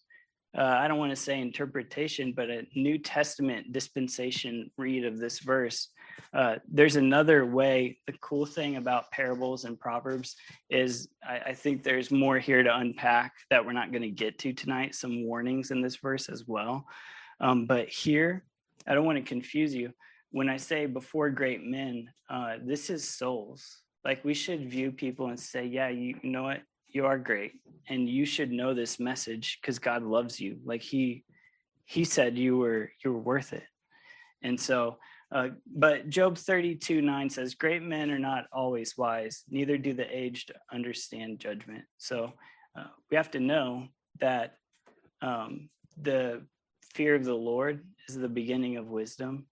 I don't want to say interpretation, but a New Testament dispensation read of this verse. There's another way. The cool thing about parables and Proverbs is I think there's more here to unpack that we're not going to get to tonight, some warnings in this verse as well. But here, I don't want to confuse you. When I say before great men, this is souls. Like, we should view people and say, yeah, you know what? You are great. And you should know this message because God loves you. Like he said you were worth it. And so, but Job 32:9 says, great men are not always wise, neither do the aged understand judgment. So we have to know that the fear of the Lord is the beginning of wisdom.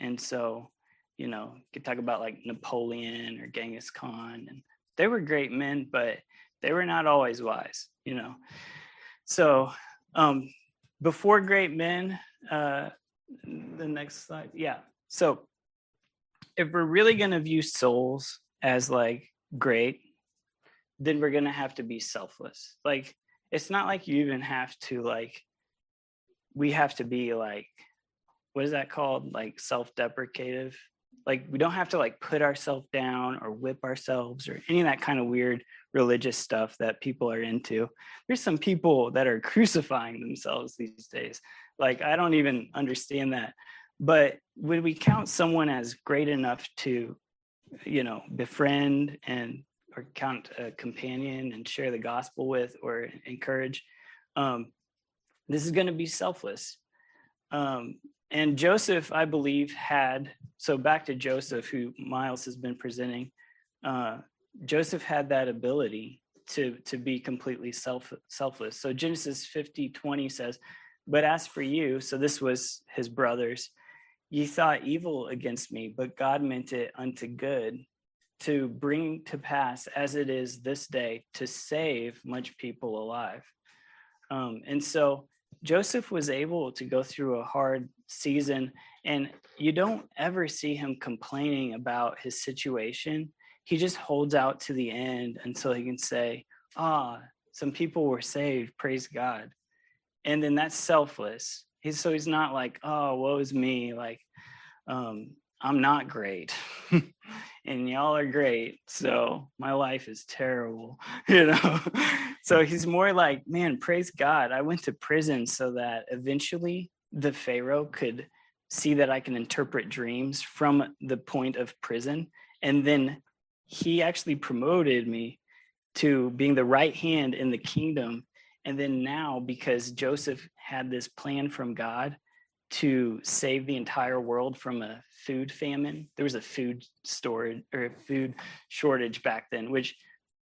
And so, you know, you could talk about like Napoleon or Genghis Khan, and they were great men, but they were not always wise, you know. So before great men, the next slide. Yeah. So if we're really going to view souls as like great, then we're going to have to be selfless. Like, it's not like you even have to like, we have to be like, what is that called? Like self-deprecative. Like, we don't have to like put ourselves down or whip ourselves or any of that kind of weird religious stuff that people are into. There's some people that are crucifying themselves these days. Like, I don't even understand that. But when we count someone as great enough to, you know, befriend and or count a companion and share the gospel with or encourage, this is going to be selfless. And Joseph, I believe, had, so back to Joseph, who Miles has been presenting, Joseph had that ability to be completely selfless. So Genesis 50:20 says, but as for you, so this was his brothers, ye thought evil against me, but God meant it unto good to bring to pass as it is this day to save much people alive. And so Joseph was able to go through a hard season, and you don't ever see him complaining about his situation. He just holds out to the end until he can say, some people were saved, praise God. And then that's selfless. So he's not like, oh, woe is me, like, I'm not great, and y'all are great, so my life is terrible, you know? So he's more like, man, praise God, I went to prison so that eventually the Pharaoh could see that I can interpret dreams from the point of prison, and then he actually promoted me to being the right hand in the kingdom. And then now, because Joseph had this plan from God to save the entire world from a food famine, there was a food shortage back then, which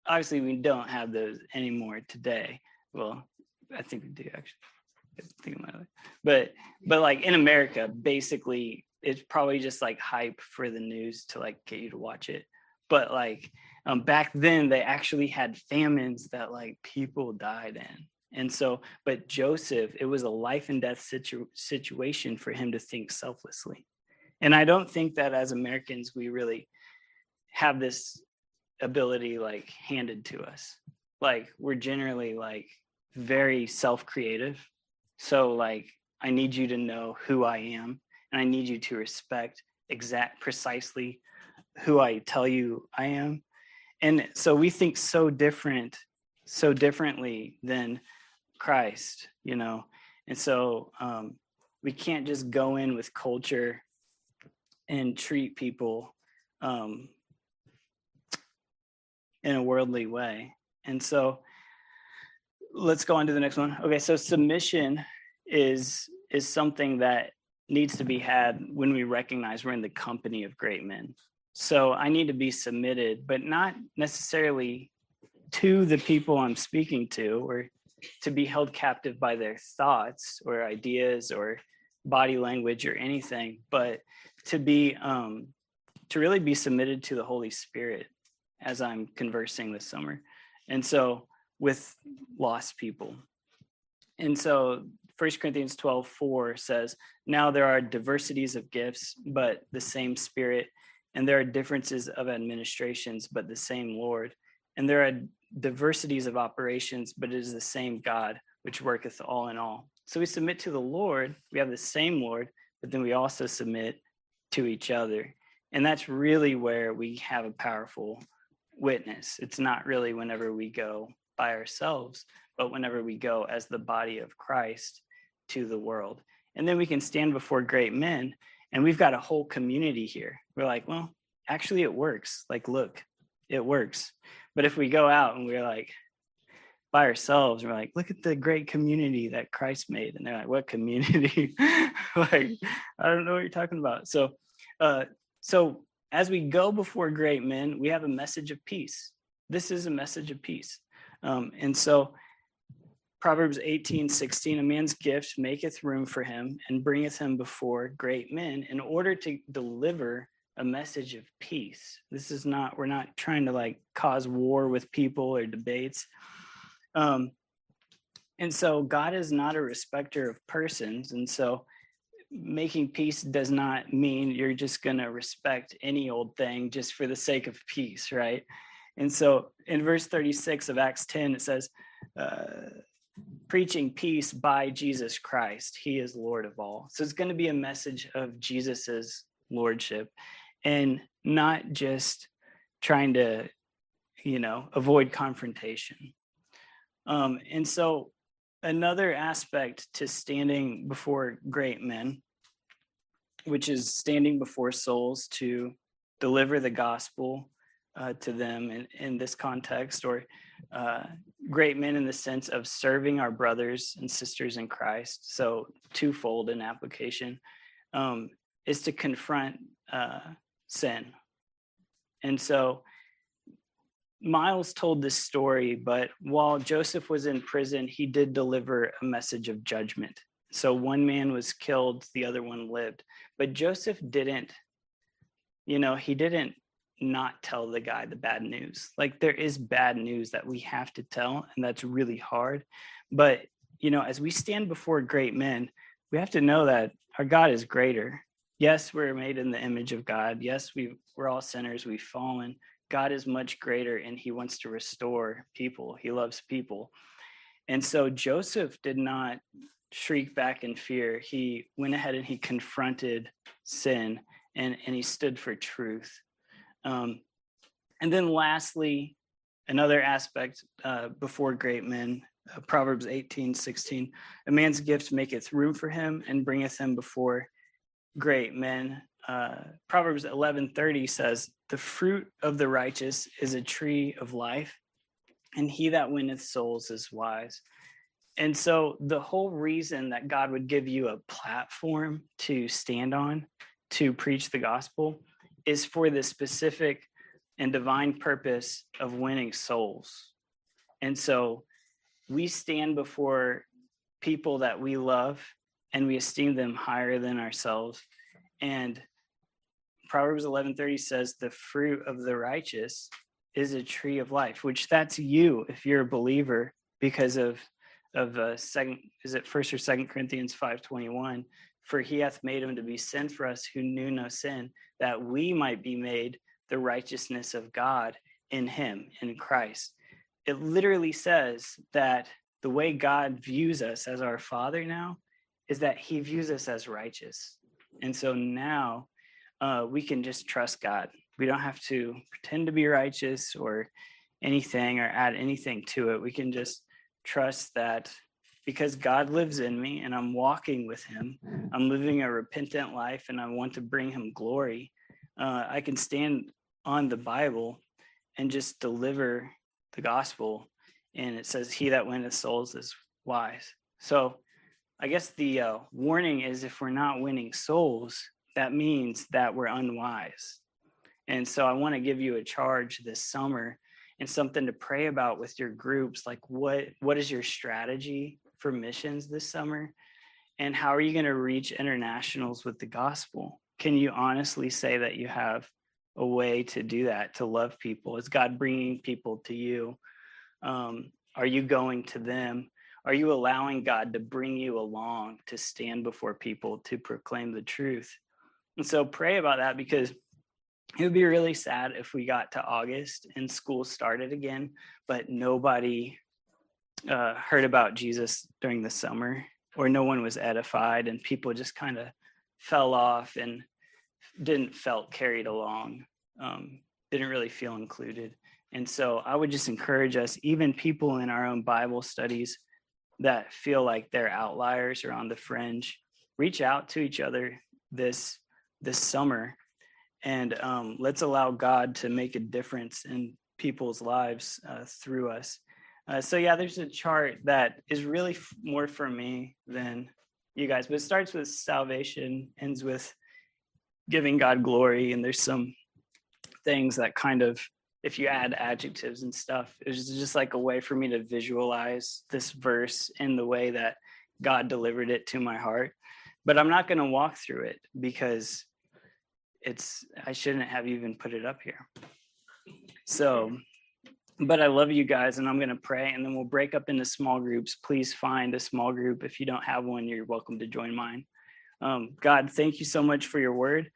obviously we don't have those anymore today. Well, I think we do actually. But like in America, basically, it's probably just like hype for the news to like get you to watch it. But like back then, they actually had famines that like people died in. And so, but Joseph, it was a life and death situation for him to think selflessly. And I don't think that as Americans, we really have this ability like handed to us. Like, we're generally like very self-creative. So like, I need you to know who I am, and I need you to respect precisely who I tell you I am. And so we think so differently than Christ, you know? And so we can't just go in with culture and treat people in a worldly way. And so let's go on to the next one. Okay, so submission is something that needs to be had when we recognize we're in the company of great men. So I need to be submitted, but not necessarily to the people I'm speaking to, or to be held captive by their thoughts or ideas or body language or anything, but to be to really be submitted to the Holy Spirit as I'm conversing this summer. And so with lost people. And so 1 Corinthians 12:4 says, now there are diversities of gifts, but the same Spirit, and there are differences of administrations, but the same Lord, and there are diversities of operations, but it is the same God which worketh all in all. So we submit to the Lord, we have the same Lord, but then we also submit to each other. And that's really where we have a powerful witness. It's not really whenever we go by ourselves, but whenever we go as the body of Christ to the world. And then we can stand before great men, and we've got a whole community here. We're like, well, actually it works. Like, look, it works. But if we go out and we're like by ourselves, we're like, look at the great community that Christ made. And they're like, what community? Like, I don't know what you're talking about. So as we go before great men, we have a message of peace. This is a message of peace. And so Proverbs 18:16, a man's gift maketh room for him and bringeth him before great men in order to deliver a message of peace. This is not, we're not trying to like cause war with people or debates. And so God is not a respecter of persons. And so making peace does not mean you're just going to respect any old thing just for the sake of peace, right? And so in verse 36 of Acts 10, it says, preaching peace by Jesus Christ. He is Lord of all. So it's going to be a message of Jesus's lordship, and not just trying to, you know, avoid confrontation. And so another aspect to standing before great men, which is standing before souls to deliver the gospel to them in this context, or great men in the sense of serving our brothers and sisters in Christ. So twofold in application. Is to confront sin. And so Miles told this story, but while Joseph was in prison, he did deliver a message of judgment. So one man was killed, the other one lived. But Joseph didn't, you know, he didn't not tell the guy the bad news. Like, there is bad news that we have to tell, and that's really hard. But, you know, as we stand before great men, we have to know that our God is greater. Yes, we're made in the image of God. Yes, we're all sinners. We've fallen. God is much greater, and he wants to restore people. He loves people. And so Joseph did not shriek back in fear. He went ahead and he confronted sin, and he stood for truth. And then lastly, another aspect before great men, Proverbs 18:16, a man's gift maketh room for him and bringeth him before great men. Proverbs 11:30 says, the fruit of the righteous is a tree of life, and he that winneth souls is wise. And so the whole reason that God would give you a platform to stand on to preach the gospel is for the specific and divine purpose of winning souls. And so we stand before people that we love, and we esteem them higher than ourselves. And Proverbs 11:30 says, the fruit of the righteous is a tree of life, which that's you if you're a believer, because of First or Second Corinthians 5:21, for he hath made him to be sin for us who knew no sin, that we might be made the righteousness of God in him, in Christ. It literally says that the way God views us as our Father now is that he views us as righteous. And so now we can just trust God. We don't have to pretend to be righteous or anything, or add anything to it. We can just trust that because God lives in me and I'm walking with him. I'm living a repentant life and I want to bring him glory. I can stand on the Bible and just deliver the gospel. And it says, he that winneth souls is wise. So I guess the warning is, if we're not winning souls, that means that we're unwise. And so I want to give you a charge this summer and something to pray about with your groups. Like, what is your strategy for missions this summer? And how are you going to reach internationals with the gospel? Can you honestly say that you have a way to do that, to love people? Is God bringing people to you? Are you going to them? Are you allowing God to bring you along to stand before people to proclaim the truth? And so pray about that, because it would be really sad if we got to August and school started again, but nobody heard about Jesus during the summer, or no one was edified, and people just kind of fell off and felt carried along, didn't really feel included. And so I would just encourage us, even people in our own Bible studies that feel like they're outliers or on the fringe, reach out to each other this summer, and let's allow God to make a difference in people's lives through us. So yeah, there's a chart that is really more for me than you guys, but it starts with salvation, ends with giving God glory, and there's some things that kind of, if you add adjectives and stuff, it was just like a way for me to visualize this verse in the way that God delivered it to my heart. But I'm not going to walk through it because I shouldn't have even put it up here. So, but I love you guys, and I'm going to pray, and then we'll break up into small groups. Please find a small group. If you don't have one, you're welcome to join mine. God, thank you so much for your word.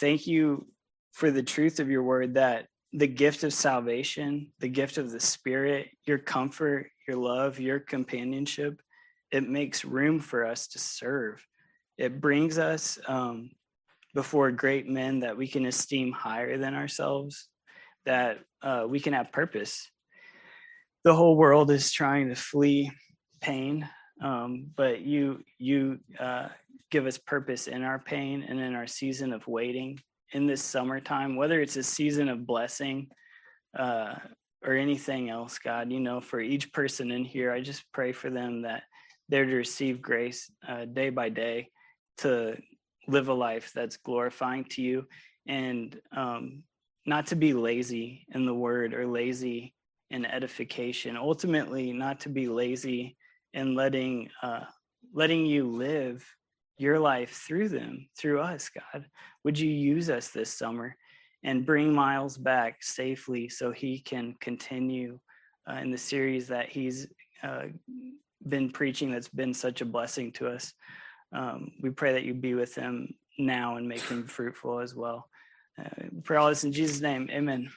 Thank you for the truth of your word, that the gift of salvation, the gift of the Spirit, your comfort, your love, your companionship, it makes room for us to serve. It brings us before great men that we can esteem higher than ourselves, that we can have purpose. The whole world is trying to flee pain, but you give us purpose in our pain and in our season of waiting. In this summertime, whether it's a season of blessing or anything else, God, you know, for each person in here, I just pray for them that they're to receive grace day by day to live a life that's glorifying to you, and not to be lazy in the word or lazy in edification. Ultimately, not to be lazy in letting you live your life through them, through us, God. Would you use us this summer and bring Miles back safely so he can continue in the series that he's been preaching, that's been such a blessing to us. We pray that you be with him now and make him fruitful as well. We pray all this in Jesus' name. Amen.